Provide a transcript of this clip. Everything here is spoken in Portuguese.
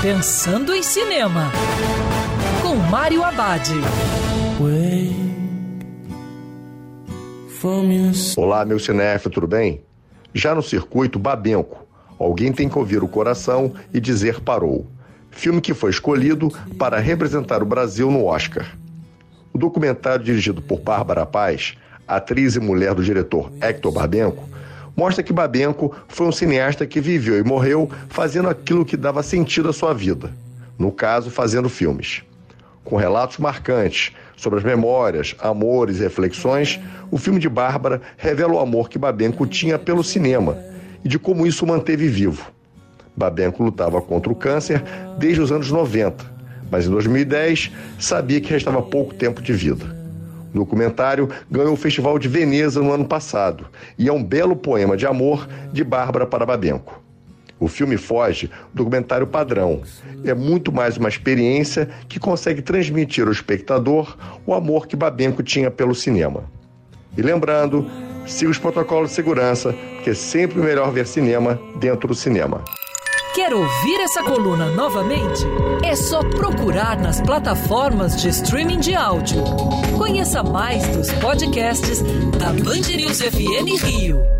Pensando em Cinema, com Mário Abade. Olá, meu cinéfilo, tudo bem? Já no Circuito Babenco, alguém tem que ouvir o coração e dizer parou. Filme que foi escolhido para representar o Brasil no Oscar. O documentário dirigido por Bárbara Paz, atriz e mulher do diretor Hector Babenco, mostra que Babenco foi um cineasta que viveu e morreu fazendo aquilo que dava sentido à sua vida, no caso, fazendo filmes. Com relatos marcantes sobre as memórias, amores e reflexões, o filme de Bárbara revela o amor que Babenco tinha pelo cinema e de como isso o manteve vivo. Babenco lutava contra o câncer desde os anos 90, mas em 2010 sabia que restava pouco tempo de vida. O documentário ganhou o Festival de Veneza no ano passado e é um belo poema de amor de Bárbara para Babenco. O filme foge do documentário padrão. É muito mais uma experiência que consegue transmitir ao espectador o amor que Babenco tinha pelo cinema. E lembrando, siga os protocolos de segurança, porque é sempre melhor ver cinema dentro do cinema. Quer ouvir essa coluna novamente? É só procurar nas plataformas de streaming de áudio. Conheça mais dos podcasts da BandNews FM Rio.